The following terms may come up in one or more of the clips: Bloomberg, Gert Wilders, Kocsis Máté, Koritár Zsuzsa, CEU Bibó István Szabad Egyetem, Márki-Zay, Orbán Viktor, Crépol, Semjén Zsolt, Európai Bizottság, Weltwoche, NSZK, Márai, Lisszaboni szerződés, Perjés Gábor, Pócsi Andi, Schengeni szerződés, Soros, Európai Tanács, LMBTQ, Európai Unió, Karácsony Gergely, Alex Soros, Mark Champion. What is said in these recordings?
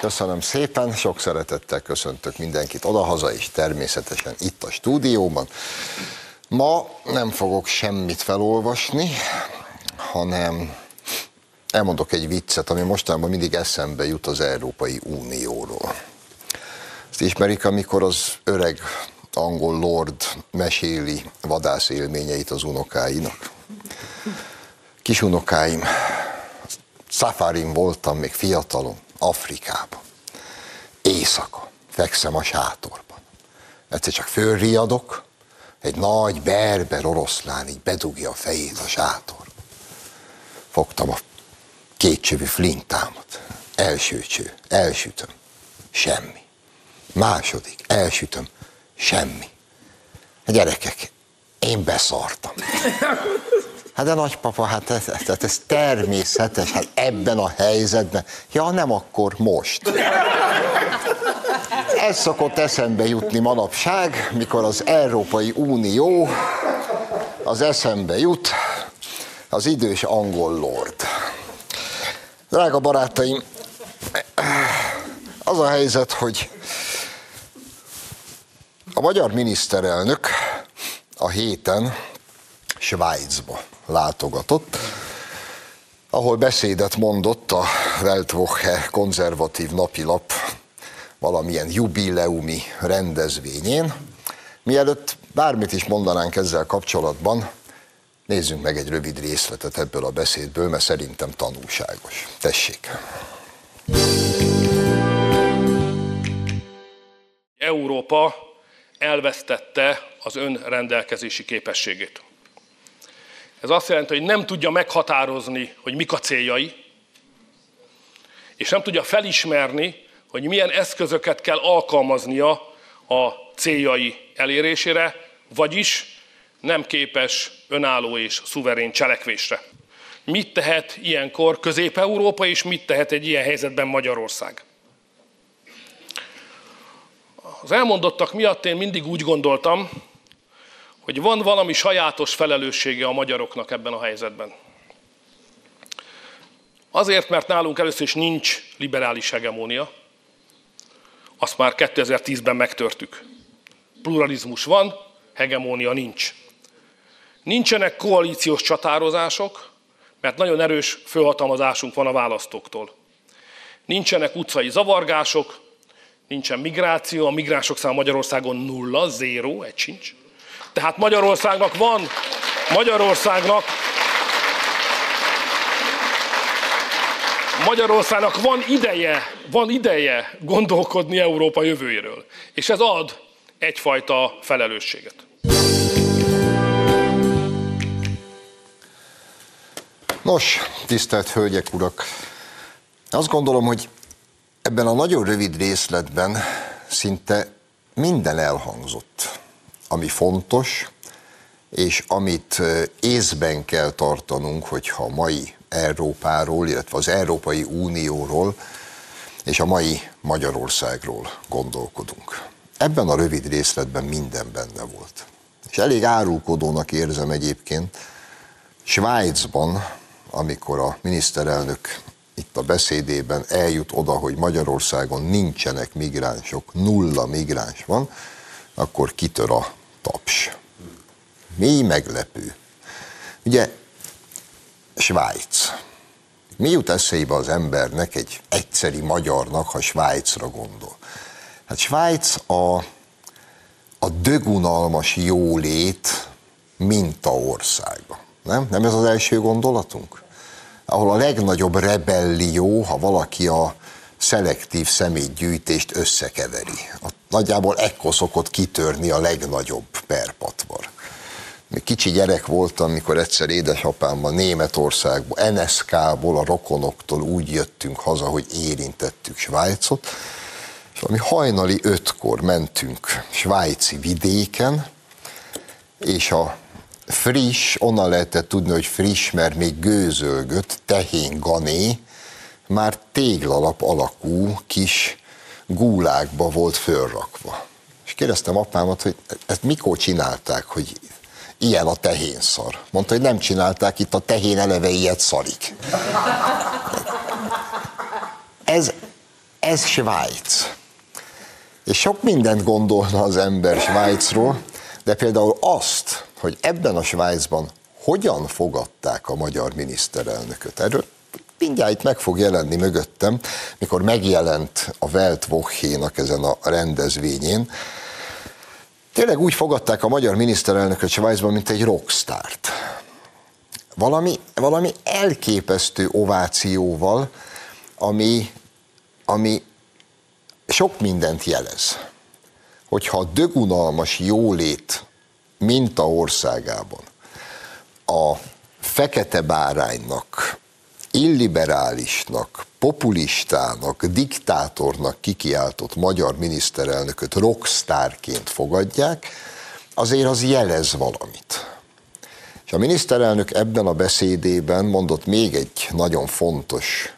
Köszönöm szépen, sok szeretettel köszöntök mindenkit odahaza és természetesen itt a stúdióban. Ma nem fogok semmit felolvasni, hanem elmondok egy viccet, ami mostanában mindig eszembe jut az Európai Unióról. Ezt ismerik, amikor az öreg angol lord meséli vadász élményeit az unokáinak. Kis unokáim, szafarin voltam még fiatalon, Afrikában. Éjszaka, fekszem a sátorban. Egyszer csak fölriadok, egy nagy berber oroszlán így bedugja a fejét a sátorba. Fogtam a kétcsövű flintámat, első cső, elsütöm, semmi. Második, elsütöm, semmi. A gyerekek, én beszartam. Hát de nagypapa, hát ez természetes, hát ebben a helyzetben. Ja, nem akkor most. Ez szokott eszembe jutni manapság, mikor az Európai Unió az eszembe jut, az idős angol lord. Drága barátaim, az a helyzet, hogy a magyar miniszterelnök a héten Svájcba látogatott, ahol beszédet mondott a Weltwoche konzervatív napilap valamilyen jubileumi rendezvényén. Mielőtt bármit is mondanánk ezzel kapcsolatban, nézzünk meg egy rövid részletet ebből a beszédből, mert szerintem tanulságos. Tessék! Európa elvesztette az önrendelkezési képességét. Ez azt jelenti, hogy nem tudja meghatározni, hogy mik a céljai, és nem tudja felismerni, hogy milyen eszközöket kell alkalmaznia a céljai elérésére, vagyis nem képes önálló és szuverén cselekvésre. Mit tehet ilyenkor Közép-Európa, és mit tehet egy ilyen helyzetben Magyarország? Az elmondottak miatt én mindig úgy gondoltam, hogy van valami sajátos felelőssége a magyaroknak ebben a helyzetben. Azért, mert nálunk először is nincs liberális hegemónia, azt már 2010-ben megtörtük. Pluralizmus van, hegemónia nincs. Nincsenek koalíciós csatározások, mert nagyon erős fölhatalmazásunk van a választóktól. Nincsenek utcai zavargások, nincsen migráció, a migránsok száma Magyarországon nulla, zéró, egy sincs. Tehát Magyarországnak van ideje gondolkodni Európa jövőjéről. És ez ad egyfajta felelősséget. Nos, tisztelt hölgyek, urak! Azt gondolom, hogy ebben a nagyon rövid részletben szinte minden elhangzott, ami fontos, és amit észben kell tartanunk, hogyha a mai Európáról, illetve az Európai Unióról és a mai Magyarországról gondolkodunk. Ebben a rövid részletben minden benne volt. És elég árulkodónak érzem egyébként, Svájcban, amikor a miniszterelnök itt a beszédében eljut oda, hogy Magyarországon nincsenek migránsok, nulla migráns van, akkor kitör a taps. Mély meglepő. Ugye, Svájc. Mi jut eszébe az embernek, egy egyszeri magyarnak, ha Svájcra gondol? Hát Svájc a dögunalmas jólét mintaországa. Nem? Nem ez az első gondolatunk? Ahol a legnagyobb rebellió, ha valaki a szelektív szemétgyűjtést összekeveri. Nagyjából ekkor szokott kitörni a legnagyobb perpatvar. Kicsi gyerek voltam, amikor egyszer édesapámmal Németországból, NSZK-ból, a rokonoktól úgy jöttünk haza, hogy érintettük Svájcot, és valami hajnali 5-kor mentünk svájci vidéken, és a friss, onnan lehetett tudni, hogy friss, mert még gőzölgött, tehén gané, már téglalap alakú kis gúlákba volt fölrakva. És kérdeztem apámat, hogy ezt mikor csinálták, hogy ilyen a tehénszar. Mondta, hogy nem csinálták, itt a tehén eleve ilyet szarik. Ez Svájc. És sok mindent gondolna az ember Svájcról, de például azt, hogy ebben a Svájcban hogyan fogadták a magyar miniszterelnököt. Erről mindjárt itt meg fog jelenni mögöttem, mikor megjelent a Weltwoche-nak ezen a rendezvényén. Tényleg úgy fogadták a magyar miniszterelnököt Svájcban, mint egy rockstárt. Valami elképesztő ovációval, ami sok mindent jelez. Hogyha a dögunalmas jólét mintaországában a fekete báránynak, illiberálisnak, populistának, diktátornak kikiáltott magyar miniszterelnököt rockstárként fogadják, azért az jelez valamit. És a miniszterelnök ebben a beszédében mondott még egy nagyon fontos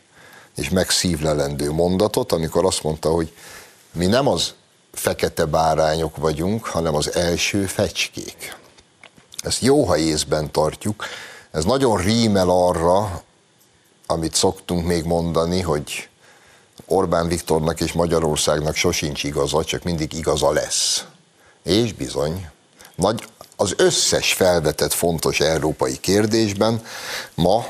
és megszívlelendő mondatot, amikor azt mondta, hogy mi nem az fekete bárányok vagyunk, hanem az első fecskék. Ezt jó, ha észben tartjuk. Ez nagyon rímel arra, amit szoktunk még mondani, hogy Orbán Viktornak és Magyarországnak sosincs igaza, csak mindig igaza lesz. És bizony, az összes felvetett fontos európai kérdésben ma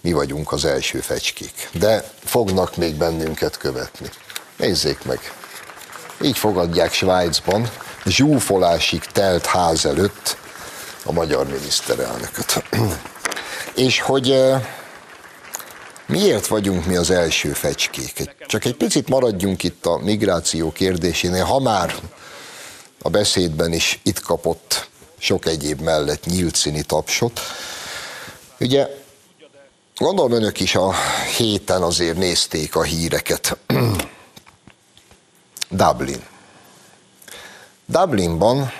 mi vagyunk az első fecskék. De fognak még bennünket követni. Nézzék meg! Így fogadják Svájcban, zsúfolásig telt ház előtt a magyar miniszterelnököt. És hogy miért vagyunk mi az első fecskék? Csak egy picit maradjunk itt a migráció kérdésénél, ha már a beszédben is itt kapott sok egyéb mellett nyílt színi tapsot. Ugye, gondolom önök is a héten azért nézték a híreket. Dublinban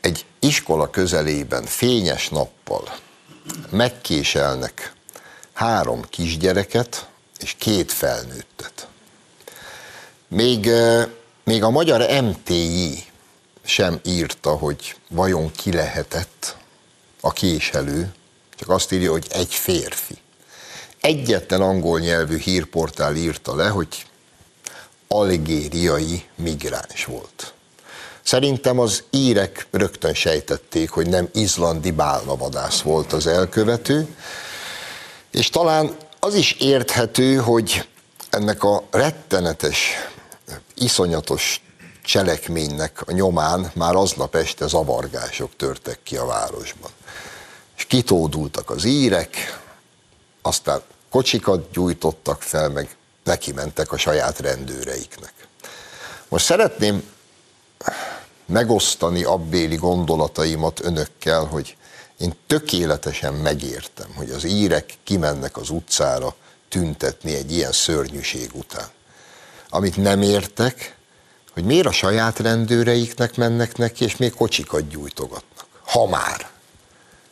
egy iskola közelében fényes nappal megkéselnek 3 kisgyereket és 2 felnőttet. Még a magyar MTI sem írta, hogy vajon ki lehetett a késelő, csak azt írja, hogy egy férfi. Egyetlen angol nyelvű hírportál írta le, hogy algériai migráns volt. Szerintem az írek rögtön sejtették, hogy nem izlandi bálnavadász volt az elkövető, és talán az is érthető, hogy ennek a rettenetes, iszonyatos cselekménynek a nyomán már aznap este zavargások törtek ki a városban. És kitódultak az írek, aztán kocsikat gyújtottak fel, meg neki mentek a saját rendőreiknek. Most szeretném megosztani abbéli gondolataimat önökkel, hogy én tökéletesen megértem, hogy az írek kimennek az utcára tüntetni egy ilyen szörnyűség után. Amit nem értek, hogy miért a saját rendőreiknek mennek neki, és még kocsikat gyújtogatnak. Ha már.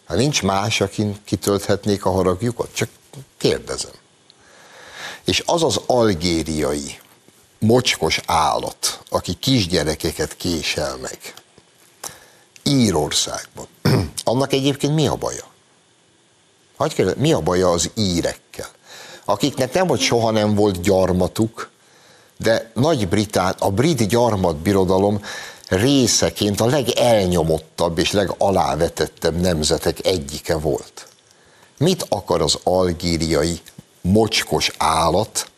Ha nincs más, akin kitölthetnék a haragjukat, csak kérdezem. És az az algériai mocskos állat, aki kisgyerekeket késel meg Írországban, annak egyébként mi a baja? Hadd kérdezzem, mi a baja az írekkel? Akiknek nem volt soha nem volt gyarmatuk, de a brit gyarmatbirodalom részeként a legelnyomottabb és legalávetettebb nemzetek egyike volt. Mit akar az algériai mocskos állat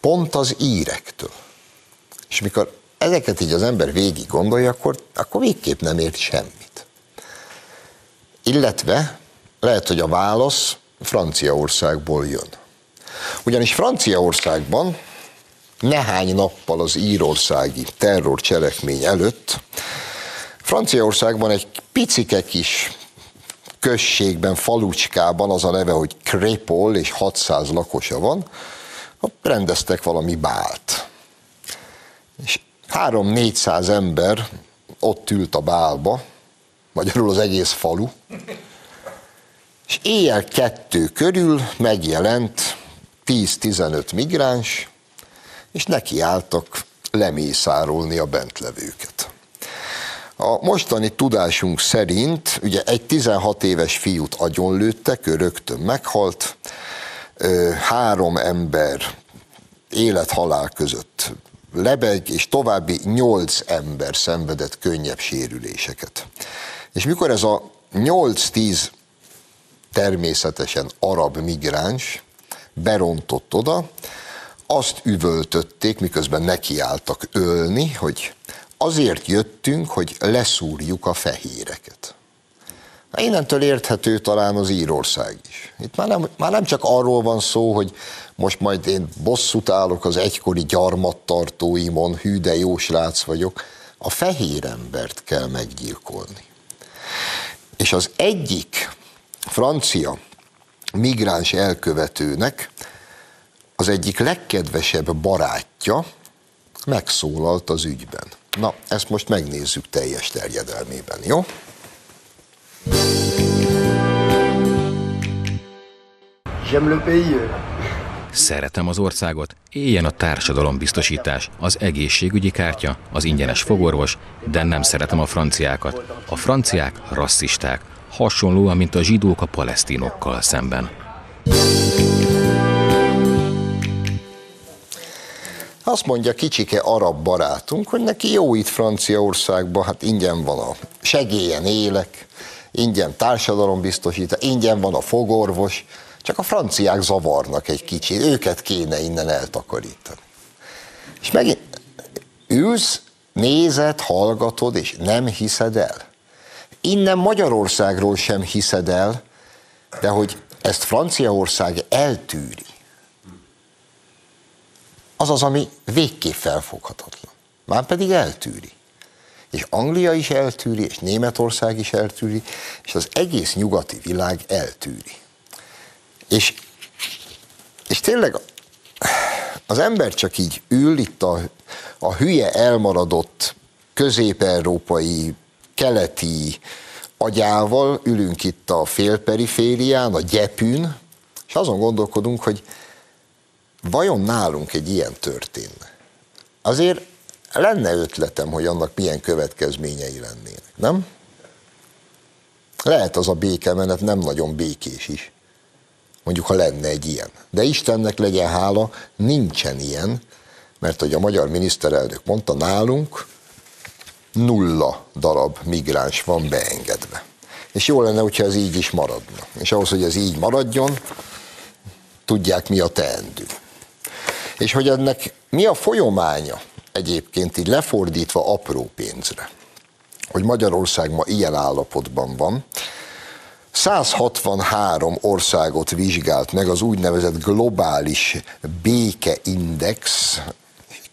pont az írektől? És mikor ezeket így az ember végig gondolja, akkor végképp nem ért semmit. Illetve lehet, hogy a válasz Franciaországból jön. Ugyanis Franciaországban néhány nappal az írországi terrorcselekmény előtt Franciaországban egy picike kis községben, falucskában, az a neve, hogy Crépol, és 600 lakosa van, rendeztek valami bált. És 300-400 ember ott ült a bálba, magyarul az egész falu, és éjjel 2 körül megjelent 10-15 migráns, és nekiálltak lemészárolni a bentlevőket. A mostani tudásunk szerint ugye egy 16 éves fiút agyonlőttek, ő rögtön meghalt, 3 ember élet-halál között lebeg, és további 8 ember szenvedett könnyebb sérüléseket. És mikor ez a 8-10 természetesen arab migráns berontott oda, azt üvöltötték, miközben nekiálltak ölni, hogy azért jöttünk, hogy leszúrjuk a fehéreket. Na, innentől érthető talán az Írország is. Itt már nem csak arról van szó, hogy most majd én bosszút állok az egykori gyarmattartóimon, hű de jó srác vagyok. A fehér embert kell meggyilkolni. És az egyik francia migráns elkövetőnek az egyik legkedvesebb barátja megszólalt az ügyben. Na, ezt most megnézzük teljes terjedelmében, jó? Szeretem az országot, éljen a társadalombiztosítás, az egészségügyi kártya, az ingyenes fogorvos, de nem szeretem a franciákat. A franciák rasszisták, hasonlóan, mint a zsidók a palesztinokkal szemben. Azt mondja kicsike arab barátunk, hogy neki jó itt Franciaországban, hát ingyen van a segélyen élek, ingyen társadalombiztosítás, ingyen van a fogorvos, csak a franciák zavarnak egy kicsit, őket kéne innen eltakarítani. És megint ülsz, nézed, hallgatod, és nem hiszed el. Innen Magyarországról sem hiszed el, de hogy ezt Franciaország eltűri, az az, ami végképp felfoghatatlan. Márpedig eltűri. És Anglia is eltűri, és Németország is eltűri, és az egész nyugati világ eltűri. És tényleg az ember csak így ül itt a hülye elmaradott közép-európai, keleti agyával, ülünk itt a félperiférián, a gyepűn, és azon gondolkodunk, hogy vajon nálunk egy ilyen történne? Azért lenne ötletem, hogy annak milyen következményei lennének, nem? Lehet az a békemenet nem nagyon békés is, mondjuk ha lenne egy ilyen. De Istennek legyen hála, nincsen ilyen, mert hogy a magyar miniszterelnök mondta, nálunk 0 darab migráns van beengedve. És jó lenne, hogyha ez így is maradna. És ahhoz, hogy ez így maradjon, tudják, mi a teendő. És hogy ennek mi a folyamánya egyébként így lefordítva apró pénzre, hogy Magyarország ma ilyen állapotban van. 163 országot vizsgált meg az úgynevezett globális békeindex,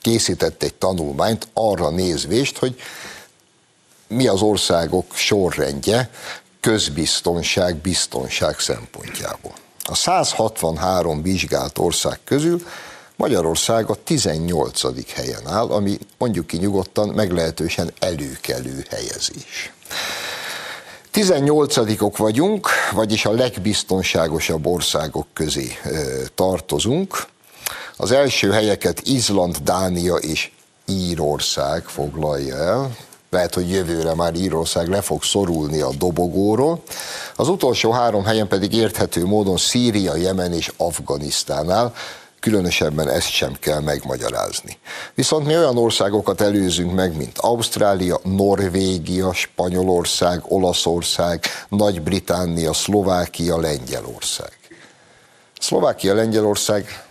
készített egy tanulmányt arra nézvést, hogy mi az országok sorrendje közbiztonság, biztonság szempontjából. A 163 vizsgált ország közül Magyarország a 18. helyen áll, ami mondjuk ki nyugodtan meglehetősen előkelő helyezés. 18-ok vagyunk, vagyis a legbiztonságosabb országok közé tartozunk. Az első helyeket Izland, Dánia és Írország foglalja el. Lehet, hogy jövőre már Írország le fog szorulni a dobogóról. Az utolsó 3 helyen pedig érthető módon Szíria, Jemen és Afganisztán áll. Különösebben ezt sem kell megmagyarázni. Viszont mi olyan országokat előzünk meg, mint Ausztrália, Norvégia, Spanyolország, Olaszország, Nagy-Britannia, Szlovákia, Lengyelország. Szlovákia, Lengyelország,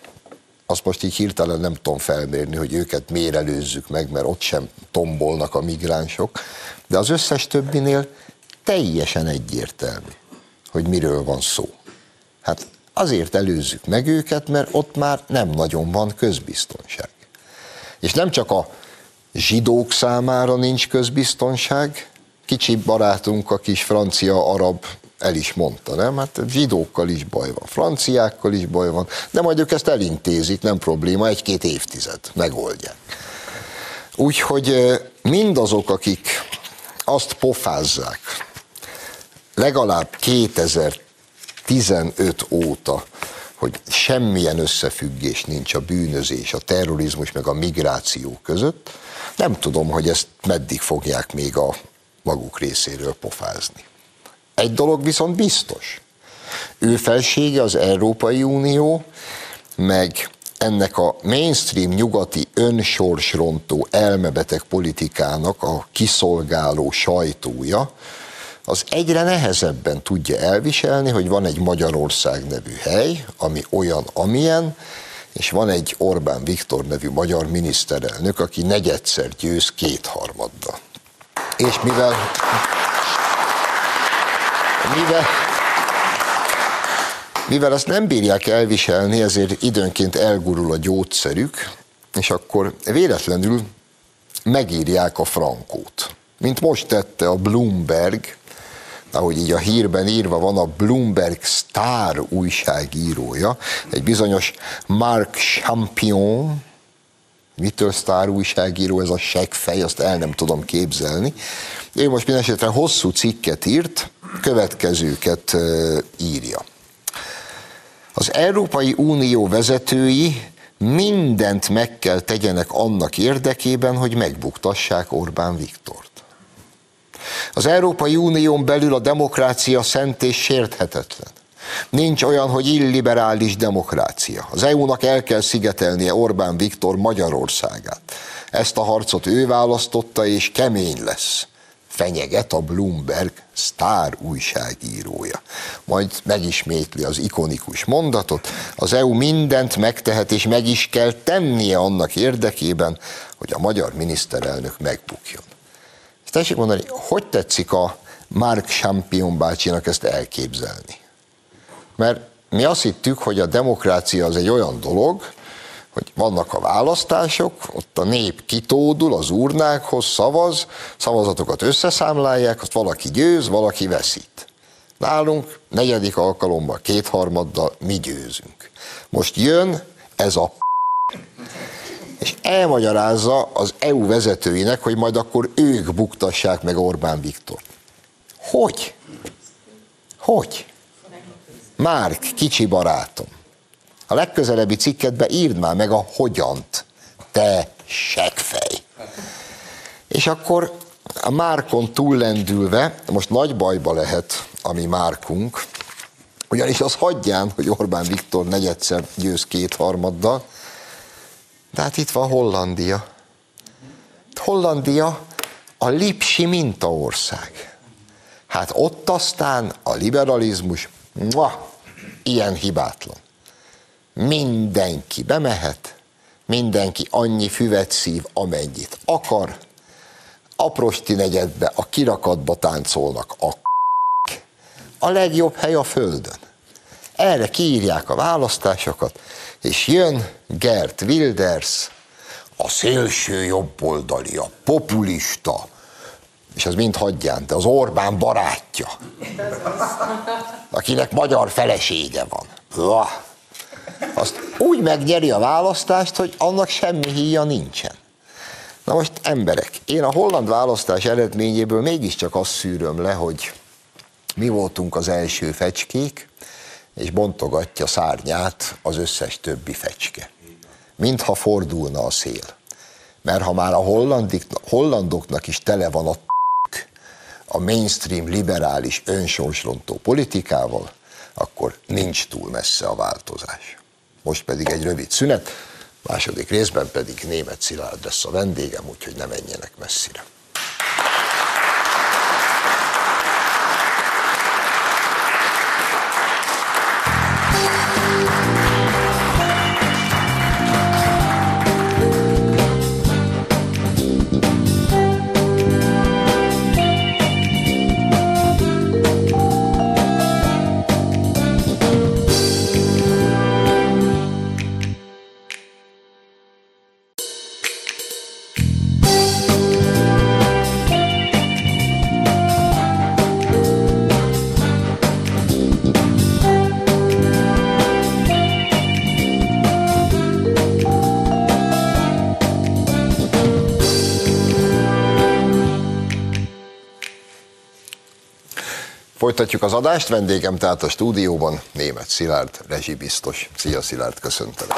azt most így hirtelen nem tudom felmérni, hogy őket miért előzzük meg, mert ott sem tombolnak a migránsok, de az összes többinél teljesen egyértelmű, hogy miről van szó. Hát azért előzzük meg őket, mert ott már nem nagyon van közbiztonság. És nem csak a zsidók számára nincs közbiztonság, kicsi barátunk, a kis francia-arab el is mondta, nem? Hát zsidókkal is baj van, franciákkal is baj van, de majd ők ezt elintézik, nem probléma, 1-2 évtized megoldják. Úgyhogy mindazok, akik azt pofázzák, legalább 2015 óta, hogy semmilyen összefüggés nincs a bűnözés, a terrorizmus meg a migráció között, nem tudom, hogy ezt meddig fogják még a maguk részéről pofázni. Egy dolog viszont biztos. Ő felsége az Európai Unió, meg ennek a mainstream nyugati önsorsrontó elmebeteg politikának a kiszolgáló sajtója, az egyre nehezebben tudja elviselni, hogy van egy Magyarország nevű hely, ami olyan, amilyen, és van egy Orbán Viktor nevű magyar miniszterelnök, aki negyedszer győz 2/3. És mivel ezt nem bírják elviselni, ezért időnként elgurul a gyógyszerük, és akkor véletlenül megírják a frankót. Mint most tette a Bloomberg, ahogy így a hírben írva van, a Bloomberg sztár újságírója, egy bizonyos Mark Champion, mitől sztár újságíró ez a seggfej, azt el nem tudom képzelni. Ő most mindenesetre hosszú cikket írt, következőket írja. Az Európai Unió vezetői mindent meg kell tegyenek annak érdekében, hogy megbuktassák Orbán Viktort. Az Európai Unión belül a demokrácia szent és sérthetetlen. Nincs olyan, hogy illiberális demokrácia. Az EU-nak el kell szigetelnie Orbán Viktor Magyarországát. Ezt a harcot ő választotta, és kemény lesz. Fenyeget a Bloomberg sztár újságírója. Majd megismétli az ikonikus mondatot. Az EU mindent megtehet, és meg is kell tennie annak érdekében, hogy a magyar miniszterelnök megbukjon. Tessék mondani, hogy tetszik a Mark Champion bácsinak ezt elképzelni? Mert mi azt hittük, hogy a demokrácia az egy olyan dolog, hogy vannak a választások, ott a nép kitódul az urnákhoz, szavaz, szavazatokat összeszámlálják, azt valaki győz, valaki veszít. Nálunk 4. alkalommal 2/3 mi győzünk. Most jön ez a és elmagyarázza az EU vezetőinek, hogy majd akkor ők buktassák meg Orbán Viktort. Hogy? Hogy? Márk, kicsi barátom, a legközelebbi cikketbe írd már meg a hogyant, te seggfej. És akkor a Márkon túllendülve, most nagy bajba lehet a mi Márkunk, ugyanis az hagyján, hogy Orbán Viktor negyedszer győz 2/3, de hát itt van Hollandia. Hollandia a lipsi mintaország. Hát ott aztán a liberalizmus ilyen hibátlan. Mindenki bemehet, mindenki annyi füvet szív, amennyit akar. A prosti negyedbe, a kirakatba táncolnak a legjobb hely a földön. Erre kiírják a választásokat, és jön Gert Wilders, a szélső jobboldali, a populista, és az mind hagyján, de az Orbán barátja, akinek magyar felesége van. Azt úgy megnyeri a választást, hogy annak semmi híja nincsen. Na most emberek, én a holland választás eredményéből mégiscsak azt szűröm le, hogy mi voltunk az első fecskék, és bontogatja szárnyát az összes többi fecske. Mintha fordulna a szél. Mert ha már a hollandoknak is tele van a mainstream liberális önsorsrontó politikával, akkor nincs túl messze a változás. Most pedig egy rövid szünet, második részben pedig Németh Szilárd lesz a vendégem, úgyhogy ne menjenek messzire. Folytatjuk az adást, vendégem tehát a stúdióban Németh Szilárd, rezsibiztos. Szia Szilárd, köszöntelek.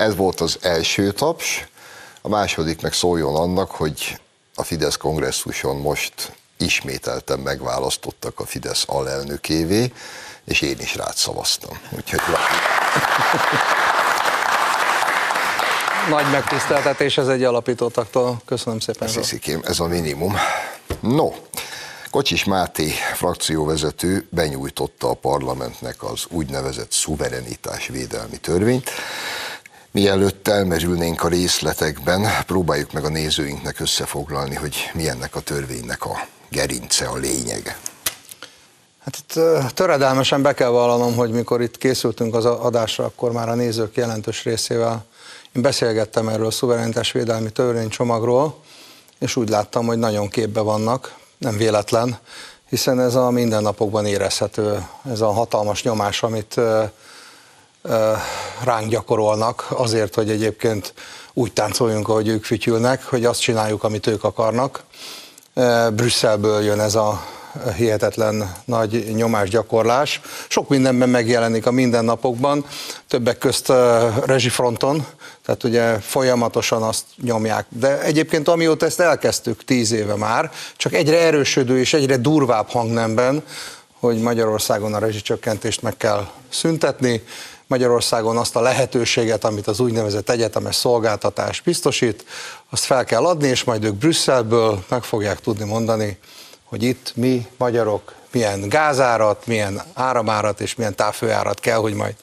Ez volt az első taps, a második meg szóljon annak, hogy a Fidesz kongresszuson most ismételten megválasztottak a Fidesz alelnökévé, és én is rád szavaztam. Úgyhogy... Nagy megtiszteltetés, ez egy alapítótaktól. Köszönöm szépen. Sziszikém, ez a minimum. No, Kocsis Máté frakcióvezető benyújtotta a parlamentnek az úgynevezett szuverenitásvédelmi törvényt. Mielőtt elmerülnénk a részletekben, próbáljuk meg a nézőinknek összefoglalni, hogy mi ennek a törvénynek a gerince, a lényege. Hát itt töredelmesen be kell vallanom, hogy mikor itt készültünk az adásra, akkor már a nézők jelentős részével én beszélgettem erről a szuverenitásvédelmi törvénycsomagról, és úgy láttam, hogy nagyon képbe vannak, nem véletlen, hiszen ez a mindennapokban érezhető, ez a hatalmas nyomás, amit ránk gyakorolnak azért, hogy egyébként úgy táncoljunk, ahogy ők fütyülnek, hogy azt csináljuk, amit ők akarnak. Brüsszelből jön ez a hihetetlen nagy nyomásgyakorlás. Sok mindenben megjelenik a mindennapokban, többek közt rezsifronton, tehát ugye folyamatosan azt nyomják. De egyébként amióta ezt elkezdtük 10 éve már, csak egyre erősödő és egyre durvább hangnemben, hogy Magyarországon a rezsicsökkentést meg kell szüntetni, Magyarországon azt a lehetőséget, amit az úgynevezett egyetemes szolgáltatás biztosít, azt fel kell adni, és majd ők Brüsszelből meg fogják tudni mondani, hogy itt mi, magyarok, milyen gázárat, milyen áramárat és milyen távfőárat kell, hogy majd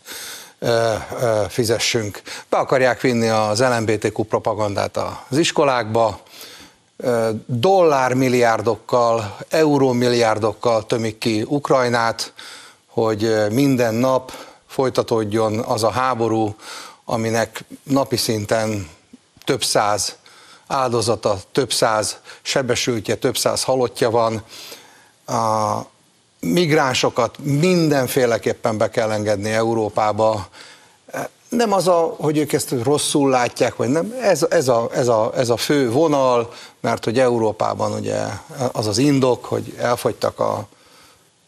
fizessünk. Be akarják vinni az LMBTQ propagandát az iskolákba, dollármilliárdokkal, eurómilliárdokkal tömik ki Ukrajnát, hogy minden nap folytatódjon az a háború, aminek napi szinten több száz áldozata, több száz sebesültje, több száz halottja van. A migránsokat mindenféleképpen be kell engedni Európába. Nem az, hogy ők ezt rosszul látják, vagy nem, ez a fő vonal, mert hogy Európában ugye az az indok, hogy elfogytak a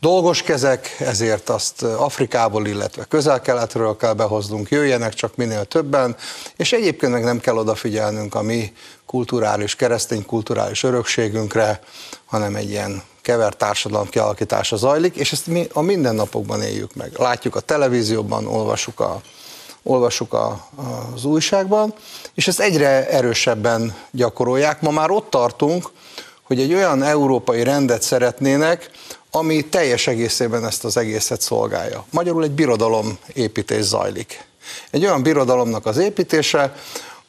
dolgos kezek, ezért azt Afrikából, illetve Közel-Keletről kell behoznunk, jöjjenek csak minél többen, és egyébként meg nem kell odafigyelnünk a mi kulturális, keresztény kulturális örökségünkre, hanem egy ilyen kevert társadalom kialakítása zajlik, és ezt mi a mindennapokban éljük meg. Látjuk a televízióban, olvassuk az újságban, és ezt egyre erősebben gyakorolják. Ma már ott tartunk, hogy egy olyan európai rendet szeretnének, ami teljes egészében ezt az egészet szolgálja. Magyarul egy birodalomépítés zajlik. Egy olyan birodalomnak az építése,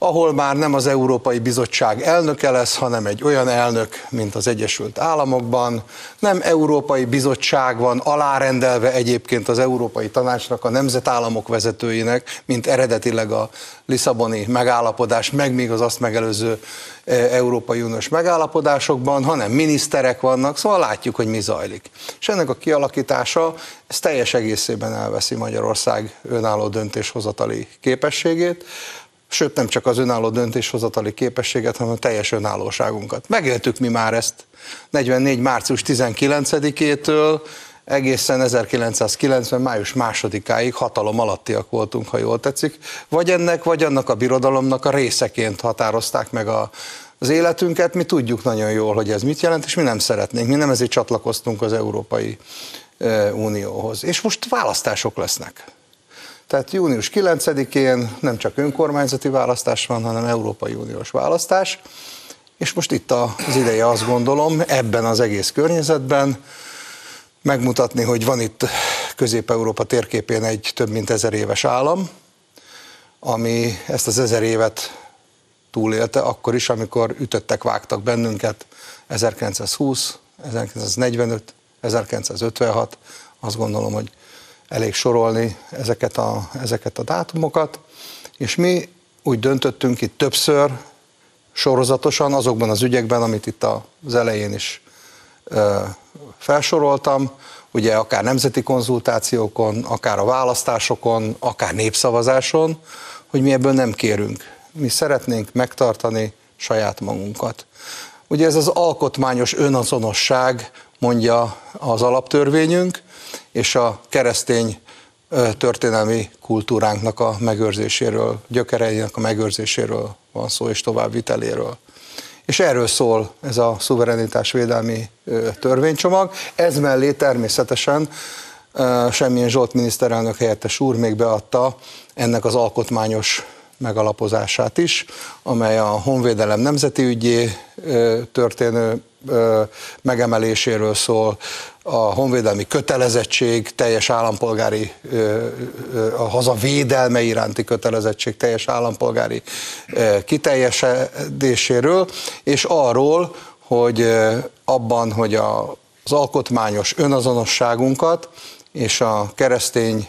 ahol már nem az Európai Bizottság elnöke lesz, hanem egy olyan elnök, mint az Egyesült Államokban. Nem Európai Bizottság van alárendelve egyébként az Európai Tanácsnak, a nemzetállamok vezetőinek, mint eredetileg a Lisszaboni megállapodás, meg még az azt megelőző Európai Uniós megállapodásokban, hanem miniszterek vannak, szóval látjuk, hogy mi zajlik. És ennek a kialakítása, ez teljes egészében elveszi Magyarország önálló döntéshozatali képességét, sőt, nem csak az önálló döntéshozatali képességet, hanem a teljes önállóságunkat. Megéltük mi már ezt 44. március 19-től egészen 1990. május 2-áig hatalom alattiak voltunk, ha jól tetszik. Vagy ennek, vagy annak a birodalomnak a részeként határozták meg az életünket. Mi tudjuk nagyon jól, hogy ez mit jelent, és mi nem szeretnénk. Mi nem ezért csatlakoztunk az Európai Unióhoz. És most választások lesznek. Tehát június 9-én nem csak önkormányzati választás van, hanem Európai Uniós választás, és most itt az ideje, azt gondolom, ebben az egész környezetben megmutatni, hogy van itt Közép-Európa térképén egy több mint 1000 éves állam, ami ezt az 1000 évet túlélte akkor is, amikor ütöttek, vágtak bennünket 1920, 1945, 1956, azt gondolom, hogy elég sorolni ezeket a dátumokat, és mi úgy döntöttünk itt többször, sorozatosan, azokban az ügyekben, amit itt az elején is felsoroltam, ugye akár nemzeti konzultációkon, akár a választásokon, akár népszavazáson, hogy mi ebből nem kérünk. Mi szeretnénk megtartani saját magunkat. Ugye ez az alkotmányos önazonosság, mondja az alaptörvényünk, és a keresztény történelmi kultúránknak a megőrzéséről, gyökereinek a megőrzéséről van szó, és továbbviteléről. És erről szól ez a szuverenitásvédelmi törvénycsomag. Ez mellé természetesen Semjén Zsolt miniszterelnök helyettes úr még beadta ennek az alkotmányos megalapozását is, amely a honvédelem nemzeti üggyé történő megemeléséről szól, a honvédelmi kötelezettség, teljes állampolgári, a haza védelme iránti kötelezettség teljes állampolgári kiteljesedéséről, és arról, hogy abban, hogy az alkotmányos önazonosságunkat és a keresztény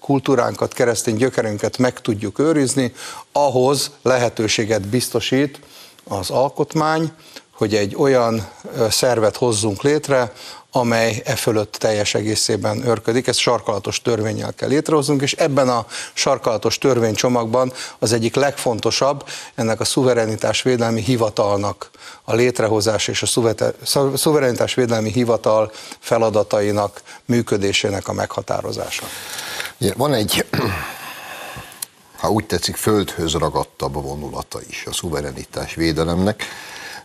kultúránkat, keresztény gyökerünket meg tudjuk őrizni, ahhoz lehetőséget biztosít az alkotmány, hogy egy olyan szervet hozzunk létre, amely e fölött teljes egészében őrködik. Ezt sarkalatos törvénnyel kell létrehoznunk, és ebben a sarkalatos törvénycsomagban az egyik legfontosabb ennek a szuverenitásvédelmi hivatalnak a létrehozás és a szuverenitásvédelmi hivatal feladatainak, működésének a meghatározása. Van egy, ha úgy tetszik, földhöz ragadtabb vonulata is a szuverenitásvédelemnek,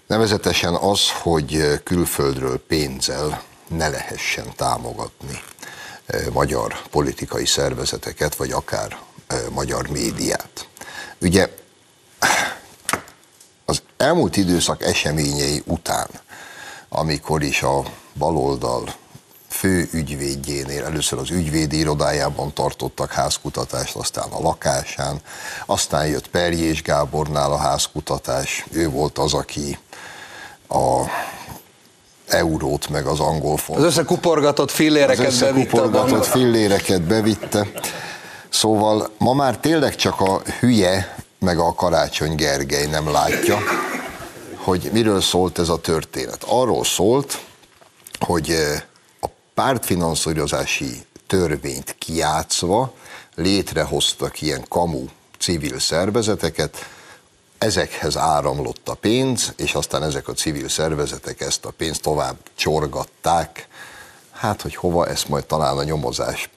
nevezetesen az, hogy külföldről pénzzel ne lehessen támogatni magyar politikai szervezeteket, vagy akár magyar médiát. Ugye az elmúlt időszak eseményei után, amikor is a baloldal fő ügyvédjénél, először az ügyvédi irodájában tartottak házkutatást, aztán a lakásán, aztán jött Perjés Gábornál a házkutatás, ő volt az, aki a eurót meg az angol fontot. Az összekuporgatott filléreket bevitte. Szóval ma már tényleg csak a hülye meg a Karácsony Gergely nem látja, hogy miről szólt ez a történet. Arról szólt, hogy a pártfinanszírozási törvényt kijátszva létrehoztak ilyen kamu civil szervezeteket, ezekhez áramlott a pénz, és aztán ezek a civil szervezetek ezt a pénzt tovább csorgatták. Hát, hogy hova, ezt majd talán a nyomozás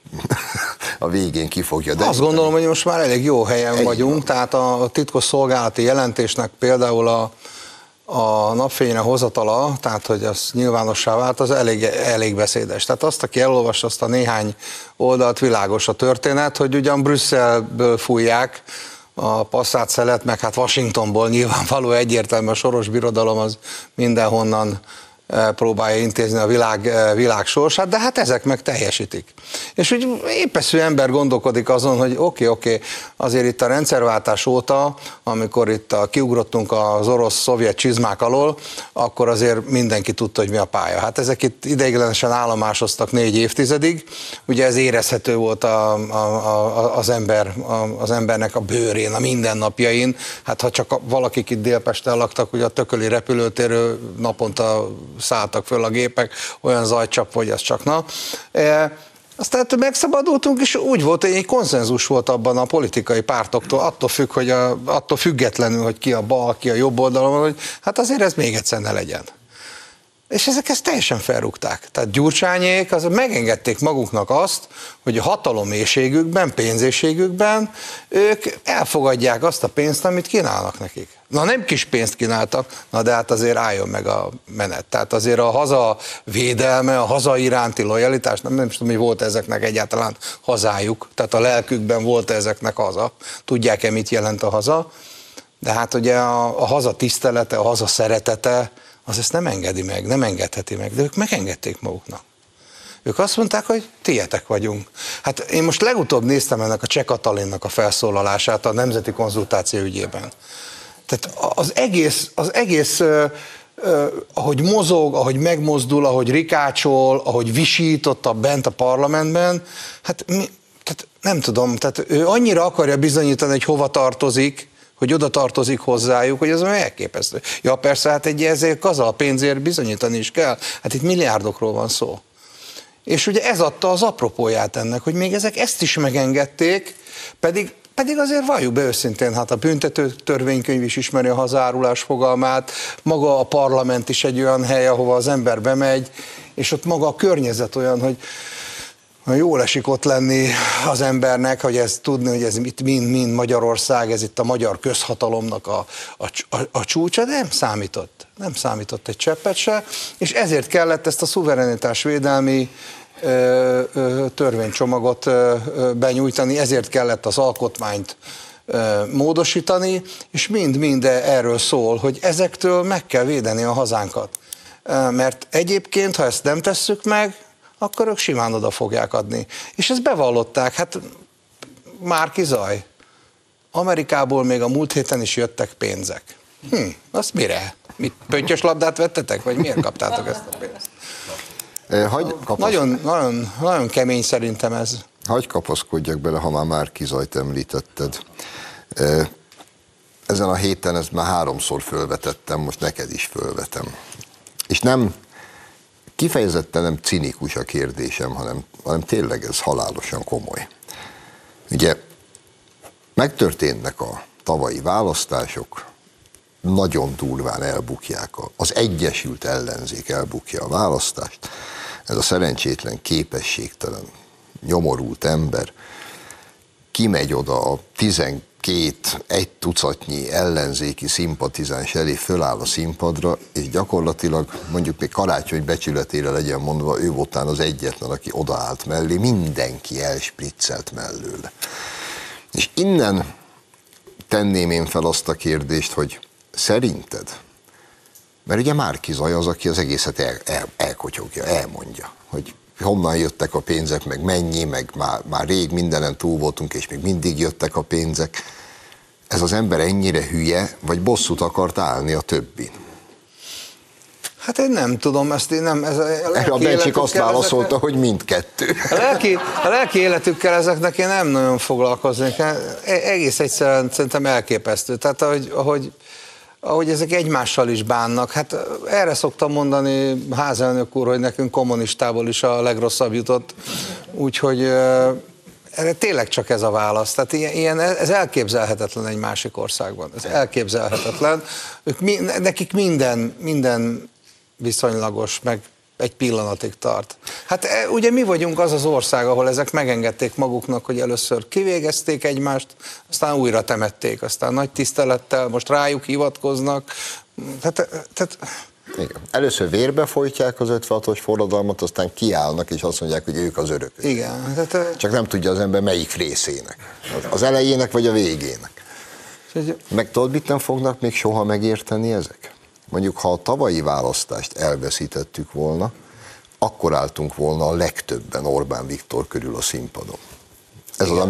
a végén kifogja. De azt gondolom, hogy most már elég jó helyen vagyunk, van. Tehát a titkosszolgálati jelentésnek például a napfényre hozatala, tehát hogy az nyilvánossá vált, az elég beszédes. Tehát azt, aki elolvasta azt a néhány oldalt, világos a történet, hogy ugyan Brüsszelből fújják a passzát szelet, meg hát Washingtonból nyilvánvaló egyértelmű, a Soros birodalom az mindenhonnan próbálja intézni a világ sorsát, de hát ezek meg teljesítik. És úgy épeszű ember gondolkodik azon, hogy oké, azért itt a rendszerváltás óta, amikor itt kiugrottunk az orosz-szovjet csizmák alól, akkor azért mindenki tudta, hogy mi a pálya. Hát ezek itt ideiglenesen állomásoztak 4 évtizedig, ugye ez érezhető volt az embernek a bőrén, a mindennapjain, hát ha csak valakik itt Délpesten laktak, ugye a tököli repülőtérről naponta szálltak föl a gépek, olyan zajcsap, hogy az csak na. Aztán megszabadultunk, és úgy volt, hogy egy konszenzus volt abban a politikai pártoktól, attól függetlenül, hogy ki a bal, ki a jobb oldalon, hogy hát azért ez még egyszer ne legyen. És ezek ezt teljesen felrúgták. Tehát Gyurcsányék megengedték maguknak azt, hogy a hataloméhségükben, pénzéhségükben ők elfogadják azt a pénzt, amit kínálnak nekik. Na nem kis pénzt kínáltak, na de hát azért álljon meg a menet. Tehát azért a haza védelme, a haza iránti lojalitás, nem is tudom, hogy volt ezeknek egyáltalán hazájuk, tehát a lelkükben volt ezeknek haza. Tudják-e, mit jelent a haza? De hát ugye a haza tisztelete, a haza szeretete, az ezt nem engedi meg, nem engedheti meg, de ők megengedték maguknak. Ők azt mondták, hogy tietek vagyunk. Hát én most legutóbb néztem ennek a Cseh Katalinnak a felszólalását a nemzeti konzultáció ügyében. Tehát az egész, ahogy mozog, ahogy megmozdul, ahogy rikácsol, ahogy visította bent a parlamentben, hát tehát nem tudom, tehát ő annyira akarja bizonyítani, hogy hova tartozik, hogy oda tartozik hozzájuk, hogy az olyan elképesztő. Ja persze, hát ezért azzal a pénzért bizonyítani is kell. Hát itt milliárdokról van szó. És ugye ez adta az apropóját ennek, hogy még ezek ezt is megengedték, pedig azért valljuk be őszintén, hát a büntető törvénykönyv is ismeri a hazárulás fogalmát, maga a parlament is egy olyan hely, ahova az ember bemegy, és ott maga a környezet olyan, hogy Jól esik ott lenni az embernek, hogy ez tudni, hogy ez itt mind Magyarország, ez itt a magyar közhatalomnak a csúcsa, de nem számított egy cseppet se, és ezért kellett ezt a szuverenitásvédelmi törvénycsomagot benyújtani, ezért kellett az alkotmányt módosítani, és mind erről szól, hogy ezektől meg kell védeni a hazánkat. Mert egyébként, ha ezt nem tesszük meg, akkor ők simán oda fogják adni. És ezt bevallották, hát Márki-Zay, Amerikából még a múlt héten is jöttek pénzek. Azt mire? Pöttyös labdát vettetek? Vagy miért kaptátok ezt a pénzt? Nagyon kemény szerintem ez. Hagy kapaszkodjak bele, ha már Márki-Zayt említetted. Ezen a héten ezt már háromszor fölvetettem, most neked is fölvetem. És nem... Kifejezetten nem cinikus a kérdésem, hanem tényleg ez halálosan komoly. Ugye megtörténnek a tavalyi választások, nagyon durván elbukják, az egyesült ellenzék elbukja a választást, ez a szerencsétlen, képességtelen, nyomorult ember kimegy oda a 12 egy tucatnyi ellenzéki szimpatizáns elé, föláll a színpadra, és gyakorlatilag mondjuk még Karácsony becsületére legyen mondva, ő volt az egyetlen, aki odaállt mellé, mindenki elspriccelt mellőle. És innen tenném én fel azt a kérdést, hogy szerinted, mert ugye Márki-Zay az, aki az egészet elkotyogja, elmondja, hogy honnan jöttek a pénzek, meg mennyi, meg már rég mindenen túl voltunk, és még mindig jöttek a pénzek. Ez az ember ennyire hülye, vagy bosszút akart állni a többin? Hát én nem tudom, ezt én nem... Erre a Bencsik azt válaszolta, hogy mindkettő. A lelki életükkel ezeknek én nem nagyon foglalkoznék. Egész egyszerűen szerintem elképesztő. Tehát ahogy ezek egymással is bánnak. Hát erre szoktam mondani, házelnök úr, hogy nekünk kommunistából is a legrosszabb jutott, úgyhogy erre tényleg csak ez a válasz. Tehát ez elképzelhetetlen egy másik országban. Ez elképzelhetetlen. Nekik minden viszonylagos, meg egy pillanatig tart. Hát ugye mi vagyunk az az ország, ahol ezek megengedték maguknak, hogy először kivégezték egymást, aztán újra temették, aztán nagy tisztelettel, most rájuk hivatkoznak. Igen. Először vérbe folytják az 56-os forradalmat, aztán kiállnak és azt mondják, hogy ők az örökösök. Igen. Csak nem tudja az ember melyik részének. Az elejének vagy a végének. Meg tudod, mit nem fognak még soha megérteni ezek? Mondjuk, ha a tavalyi választást elveszítettük volna, akkor álltunk volna a legtöbben Orbán Viktor körül a színpadon.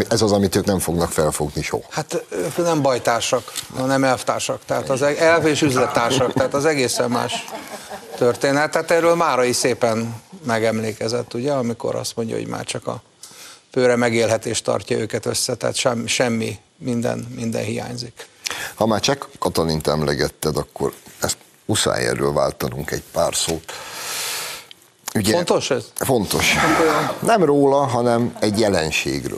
Ez az, amit ők nem fognak felfogni soha. Hát nem bajtársak, hanem elvtársak, tehát az elv és üzlettársak, tehát az egészen más történet. Tehát erről Márai szépen megemlékezett, ugye, amikor azt mondja, hogy már csak a pőre megélhetés tartja őket össze, tehát semmi, minden hiányzik. Ha már Cseh Katalint emlegetted, akkor ezt muszáj erről váltanunk egy pár szót. Ugye, fontos ez? Fontos. Nem róla, hanem egy jelenségről.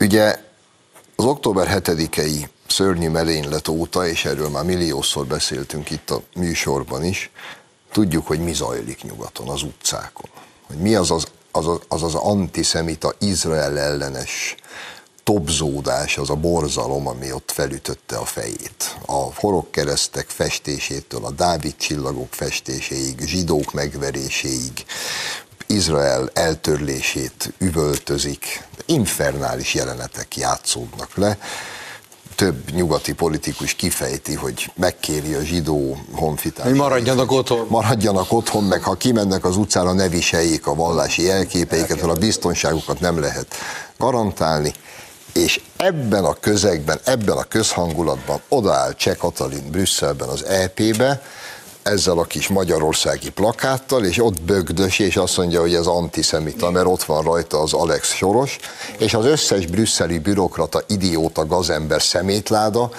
Ugye az október 7-i szörnyű merénylet óta, és erről már milliószor beszéltünk itt a műsorban is, tudjuk, hogy mi zajlik nyugaton, az utcákon. Hogy mi az antiszemita, Izrael ellenes tobzódás, az a borzalom, ami ott felütötte a fejét. A horogkeresztek festésétől a Dávid csillagok festéséig, zsidók megveréséig, Izrael eltörlését üvöltözik, infernális jelenetek játszódnak le. Több nyugati politikus kifejti, hogy megkéri a zsidó honfitársait, maradjanak otthon, meg ha kimennek az utcára, ne viseljék a vallási jelképeiket, mert a biztonságukat nem lehet garantálni. És ebben a közegben, ebben a közhangulatban odaáll Cseh Katalin Brüsszelben az EP-be, ezzel a kis magyarországi plakáttal, és ott bögdösi, és azt mondja, hogy ez antiszemita, mert ott van rajta az Alex Soros, és az összes brüsszeli bürokrata, idióta, gazember, szemétláda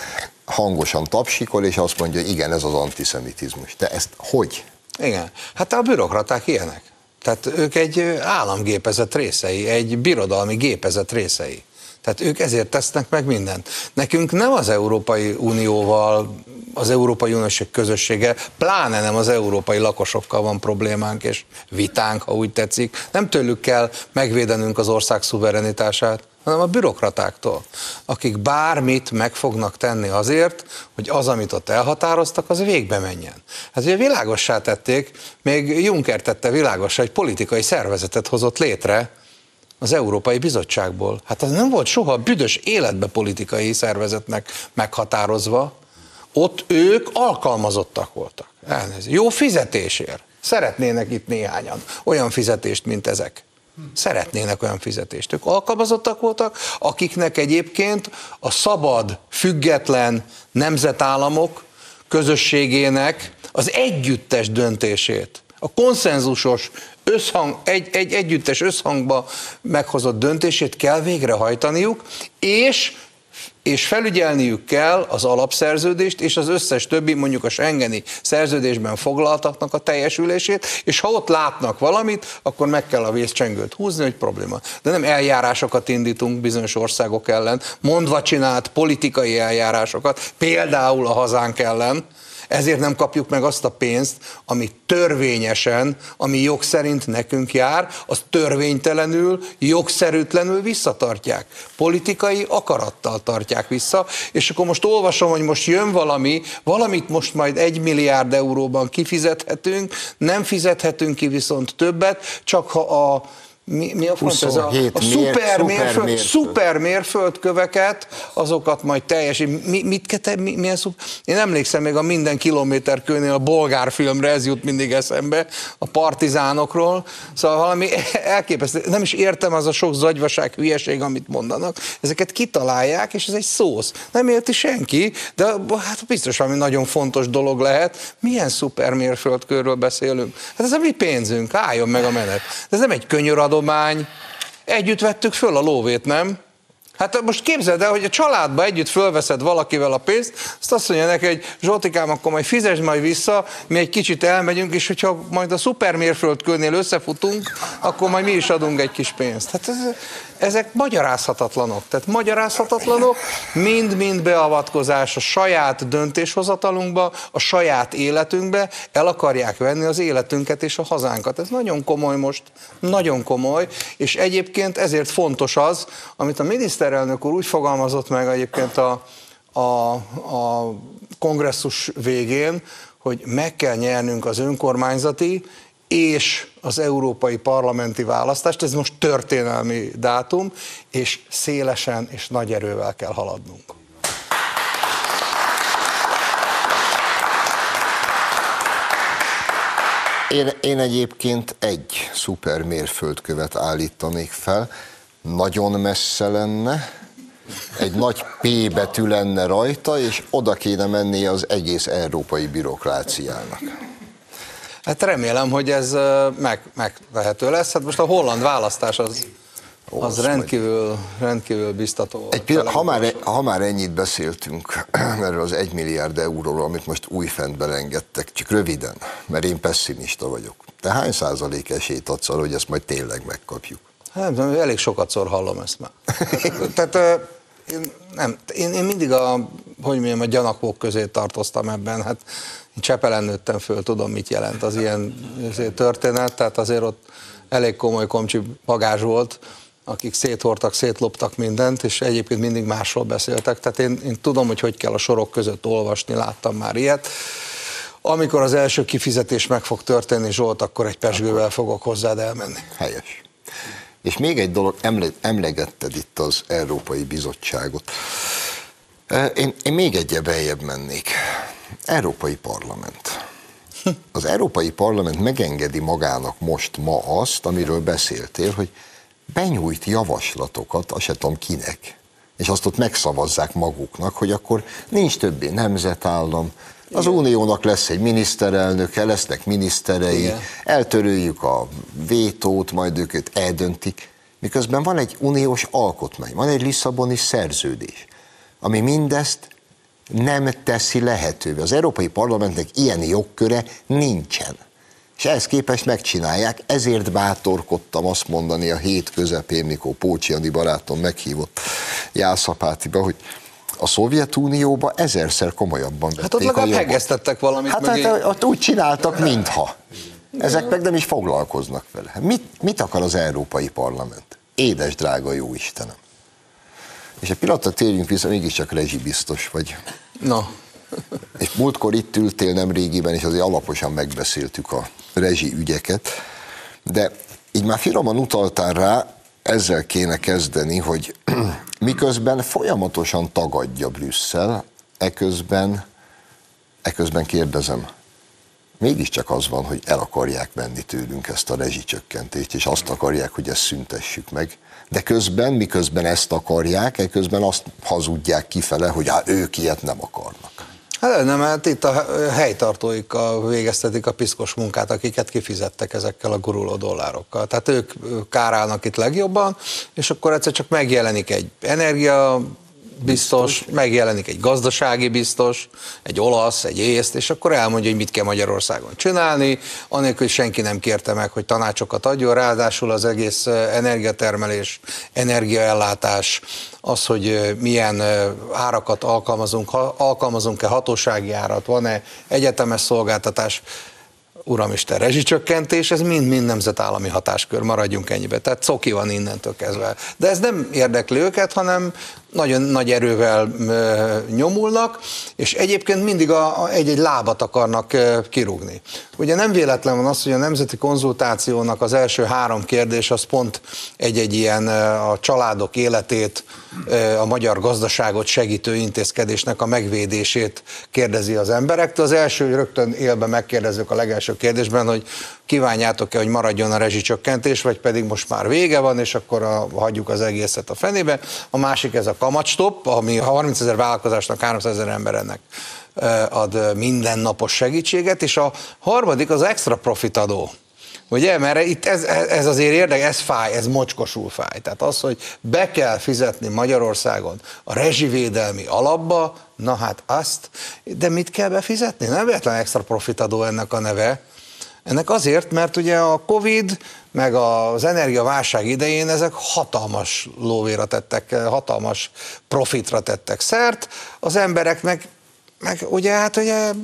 hangosan tapsikol, és azt mondja, igen, ez az antiszemitizmus. De ezt hogy? Igen, hát a bürokraták ilyenek. Tehát ők egy államgépezet részei, egy birodalmi gépezet részei. Tehát ők ezért tesznek meg mindent. Nekünk nem az Európai Unióval, az Európai Uniós közössége, pláne nem az európai lakosokkal van problémánk és vitánk, ha úgy tetszik. Nem tőlük kell megvédenünk az ország szuverenitását, hanem a bürokratáktól, akik bármit meg fognak tenni azért, hogy az, amit ott elhatároztak, az végbe menjen. Hát ugye világossá tették, még Juncker tette világossá, hogy politikai szervezetet hozott létre az Európai Bizottságból. Hát az nem volt soha büdös életbe politikai szervezetnek meghatározva, ott ők alkalmazottak voltak. Jó fizetésért. Szeretnének itt néhányan olyan fizetést, mint ezek. Szeretnének olyan fizetést. Ők alkalmazottak voltak, akiknek egyébként a szabad, független nemzetállamok közösségének az együttes döntését, a konszenzusos, együttes összhangba meghozott döntését kell végrehajtaniuk, és felügyelniük kell az alapszerződést és az összes többi, mondjuk a Schengeni szerződésben foglaltaknak a teljesülését, és ha ott látnak valamit, akkor meg kell a vészcsengőt húzni, hogy probléma. De nem eljárásokat indítunk bizonyos országok ellen, mondva csinált politikai eljárásokat, például a hazánk ellen, ezért nem kapjuk meg azt a pénzt, ami törvényesen, ami jog szerint nekünk jár, az törvénytelenül, jogszerűtlenül visszatartják. Politikai akarattal tartják vissza, és akkor most olvasom, hogy most jön valami, valamit most majd 1 milliárd euróban kifizethetünk, nem fizethetünk ki viszont többet, csak ha a mi a font, ez a szupermérföldköveket, azokat majd teljesen, én emlékszem még a Minden kilométer kőnél a bolgár filmre, ez jut mindig eszembe, a partizánokról, szóval valami elképesztő, nem is értem az a sok zagyvaság, hülyeség, amit mondanak, ezeket kitalálják, és ez egy szósz, nem érti senki, de hát biztos valami nagyon fontos dolog lehet, milyen szupermérföldkőről beszélünk, hát ez a mi pénzünk, álljon meg a menet, ez nem egy könyöradomány. Együtt vettük föl a lóvét, nem? Hát most képzeld el, hogy a családba együtt fölveszed valakivel a pénzt, azt mondja neki, hogy Zsoltikám, akkor majd fizesd majd vissza, mi egy kicsit elmegyünk, és hogyha majd a szupermérföldkőnél összefutunk, akkor majd mi is adunk egy kis pénzt. Hát ezek magyarázhatatlanok. Tehát magyarázhatatlanok, mind-mind beavatkozás a saját döntéshozatalunkba, a saját életünkbe, el akarják venni az életünket és a hazánkat. Ez nagyon komoly most, nagyon komoly, és egyébként ezért fontos az, amit a miniszterelnök úr úgy fogalmazott meg egyébként a kongresszus végén, hogy meg kell nyernünk az önkormányzati és az európai parlamenti választást, ez most történelmi dátum, és szélesen és nagy erővel kell haladnunk. Én egyébként egy szuper mérföldkövet állítanék fel, nagyon messze lenne, egy nagy P betű lenne rajta, és oda kéne mennie az egész európai bürokráciának. Hát remélem, hogy ez megvehető lesz. Hát most a holland választás az rendkívül biztató. Ha már ennyit beszéltünk erről az 1 milliárd euróról, amit most újfent belengedtek, csak röviden, mert én pessimista vagyok. Te hány százalék esélyt adsz arra, hogy ezt majd tényleg megkapjuk? Hát nem, elég sokatszor hallom ezt már. Tehát én mindig a gyanakvók közé tartoztam ebben, hát én Csepelen nőttem föl, tudom, mit jelent az ilyen történet, tehát azért ott elég komoly komcsi bagázs volt, akik széthortak, szétloptak mindent, és egyébként mindig másról beszéltek, tehát én tudom, hogy kell a sorok között olvasni, láttam már ilyet. Amikor az első kifizetés meg fog történni, Zsolt, akkor egy pezsgővel fogok hozzád elmenni. Helyes. És még egy dolog, emlegetted itt az Európai Bizottságot. Én még egyebb eljebb mennék. Európai Parlament. Az Európai Parlament megengedi magának most ma azt, amiről beszéltél, hogy benyújt javaslatokat, azt se tudom kinek, és azt ott megszavazzák maguknak, hogy akkor nincs többé nemzetállam, az uniónak lesz egy miniszterelnöke, lesznek miniszterei, igen, eltöröljük a vétót, majd őket eldöntik. Miközben van egy uniós alkotmány, van egy Lisszaboni szerződés, ami mindezt nem teszi lehetővé. Az Európai Parlamentnek ilyen jogköre nincsen. És ehhez képest megcsinálják, ezért bátorkodtam azt mondani a hét közepén, mikor Pócsi Andi barátom meghívott Jászapátiba, hogy a Szovjetunióba 1000-szer komolyabban vették a jogot. Hát ott legalább hegesztettek valamit. Hát, ott úgy csináltak, mintha. Ezek meg nem is foglalkoznak vele. Mit akar az Európai Parlament? Édes drága jó Istenem. És egy pillanatra térjünk vissza, mégiscsak rezsibiztos vagy. Na. És múltkor itt ültél nemrégiben, és azért alaposan megbeszéltük a rezsi ügyeket, de így már finoman utaltál rá, ezzel kéne kezdeni, hogy miközben folyamatosan tagadja Brüsszel, eközben kérdezem, mégiscsak az van, hogy el akarják venni tőlünk ezt a rezsicsökkentést, és azt akarják, hogy ezt szüntessük meg. De közben, miközben ezt akarják, eközben azt hazudják kifele, hogy ők ilyet nem akarnak. Hát nem, hát itt a helytartóikkal végeztetik a piszkos munkát, akiket kifizettek ezekkel a guruló dollárokkal. Tehát ők kárálnak itt legjobban, és akkor egyszer csak megjelenik egy energia biztos, megjelenik egy gazdasági biztos, egy olasz, egy észt, és akkor elmondja, hogy mit kell Magyarországon csinálni, anélkül senki nem kérte meg, hogy tanácsokat adjon, ráadásul az egész energiatermelés, energiaellátás, az, hogy milyen árakat alkalmazunk-e hatósági árat, van-e egyetemes szolgáltatás, uramisten, rezsicsökkentés, ez mind-mind nemzetállami hatáskör, maradjunk ennyibe. Tehát coki van innentől kezdve. De ez nem érdekli őket, hanem nagyon nagy erővel nyomulnak, és egyébként mindig egy-egy lábat akarnak kirúgni. Ugye nem véletlen van az, hogy a nemzeti konzultációnak az első 3 kérdés, az pont egy-egy ilyen a családok életét, a magyar gazdaságot segítő intézkedésnek a megvédését kérdezi az emberektől. Az első, hogy rögtön élben megkérdezzük a legelső kérdésben, hogy kívánjátok-e, hogy maradjon a rezsicsökkentés, vagy pedig most már vége van, és akkor hagyjuk az egészet a fenébe. A másik ez a kamatstopp, ami 30 000 vállalkozásnak 300 000 embernek ad mindennapos segítséget, és a harmadik az extra profit adó. Ugye, mert itt ez azért érdekes, ez fáj, ez mocskosul fáj. Tehát az, hogy be kell fizetni Magyarországon a rezsivédelmi alapba, na hát azt, de mit kell befizetni? Nem véletlen extra profitadó ennek a neve. Ennek azért, mert ugye a Covid, meg az energiaválság idején ezek hatalmas lóvéra tettek, hatalmas profitra tettek szert, az embereknek meg ugye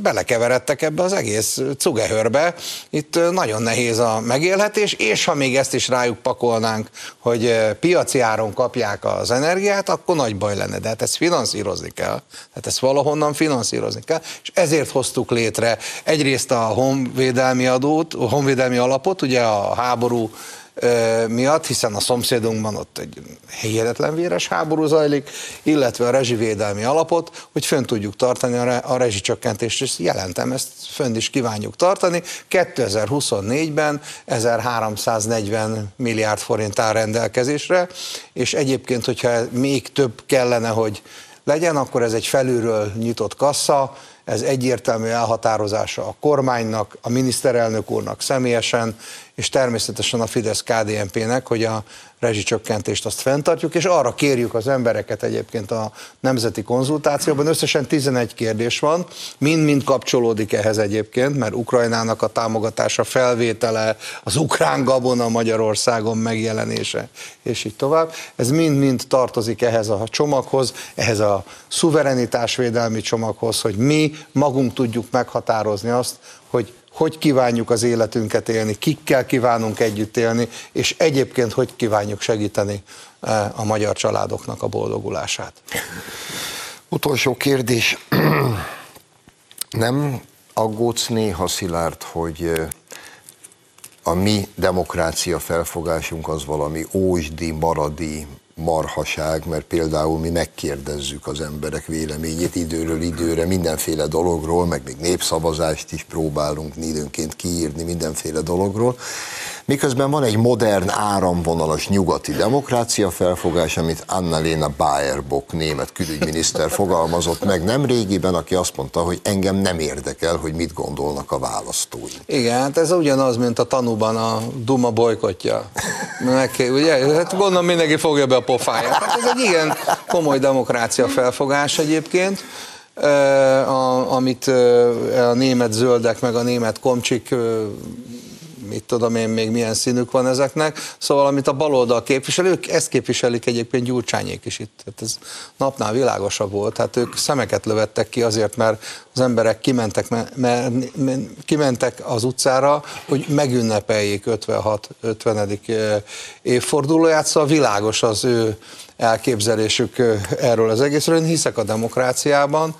belekeveredtek ebbe az egész cugehörbe, itt nagyon nehéz a megélhetés, és ha még ezt is rájuk pakolnánk, hogy piaci áron kapják az energiát, akkor nagy baj lenne, de hát ezt finanszírozni kell, hát ezt valahonnan finanszírozni kell, és ezért hoztuk létre egyrészt a honvédelmi adót, a honvédelmi alapot, ugye a háború miatt, hiszen a szomszédunkban ott egy hihetetlen véres háború zajlik, illetve a rezsivédelmi alapot, hogy fönn tudjuk tartani a rezsicsökkentést, és jelentem, ezt fönn is kívánjuk tartani. 2024-ben 1340 milliárd forint áll rendelkezésre, és egyébként, hogyha még több kellene, hogy legyen, akkor ez egy felülről nyitott kassa, ez egyértelmű elhatározása a kormánynak, a miniszterelnök úrnak személyesen, és természetesen a Fidesz-KDNP-nek, hogy a rezsicsökkentést azt fenntartjuk, és arra kérjük az embereket egyébként a nemzeti konzultációban. Összesen 11 kérdés van, mind-mind kapcsolódik ehhez egyébként, mert Ukrajnának a támogatása, felvétele, az ukrán gabona Magyarországon megjelenése, és így tovább. Ez mind-mind tartozik ehhez a csomaghoz, ehhez a szuverenitásvédelmi csomaghoz, hogy mi magunk tudjuk meghatározni azt, hogy kívánjuk az életünket élni, kikkel kívánunk együtt élni, és egyébként hogy kívánjuk segíteni a magyar családoknak a boldogulását. Utolsó kérdés. Nem aggódsz néha, Szilárd, hogy a mi demokrácia felfogásunk az valami ósdi, maradi marhaság, mert például mi megkérdezzük az emberek véleményét időről időre, mindenféle dologról, meg még népszavazást is próbálunk időnként kiírni mindenféle dologról. Miközben van egy modern, áramvonalas nyugati demokrácia felfogás, amit Annalena Baerbock, német külügyminiszter fogalmazott meg nemrégiben, aki azt mondta, hogy engem nem érdekel, hogy mit gondolnak a választói. Igen, hát ez ugyanaz, mint a tanúban a Duma bojkottja. Ugye? Hát gondolom mindenki fogja be a pofáját. Hát ez egy igen komoly demokrácia felfogás egyébként, amit a német zöldek meg a német komcsik mit tudom én még milyen színük van ezeknek, szóval amit a baloldal képviselők, ezt képviselik egyébként Gyurcsányék is itt. Hát ez napnál világosabb volt, hát ők szemeket lövettek ki azért, mert az emberek kimentek az utcára, hogy megünnepeljék 50. évfordulóját, szóval világos az ő elképzelésük erről az egészről. Én hiszek a demokráciában,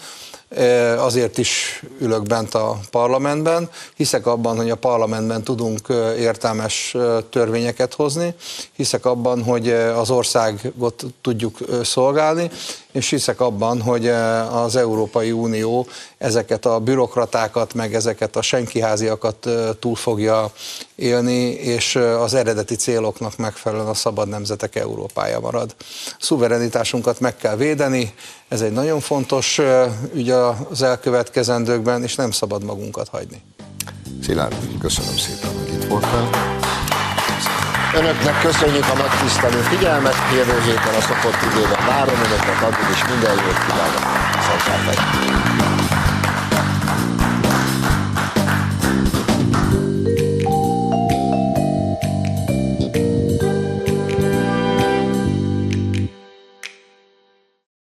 azért is ülök bent a parlamentben, hiszek abban, hogy a parlamentben tudunk értelmes törvényeket hozni, hiszek abban, hogy az országot tudjuk szolgálni, és hiszek abban, hogy az Európai Unió ezeket a bürokratákat, meg ezeket a senkiháziakat túl fogja élni, és az eredeti céloknak megfelelően a szabad nemzetek Európája marad. Szuverenitásunkat meg kell védeni, ez egy nagyon fontos ügy az elkövetkezendőkben, és nem szabad magunkat hagyni. Szilárd, köszönöm szépen, hogy itt voltál. Önöknek köszönjük a megtisztelő figyelmet, jövő héten a szokott időben várom önöket, addig is minden jót kívánok. Szóval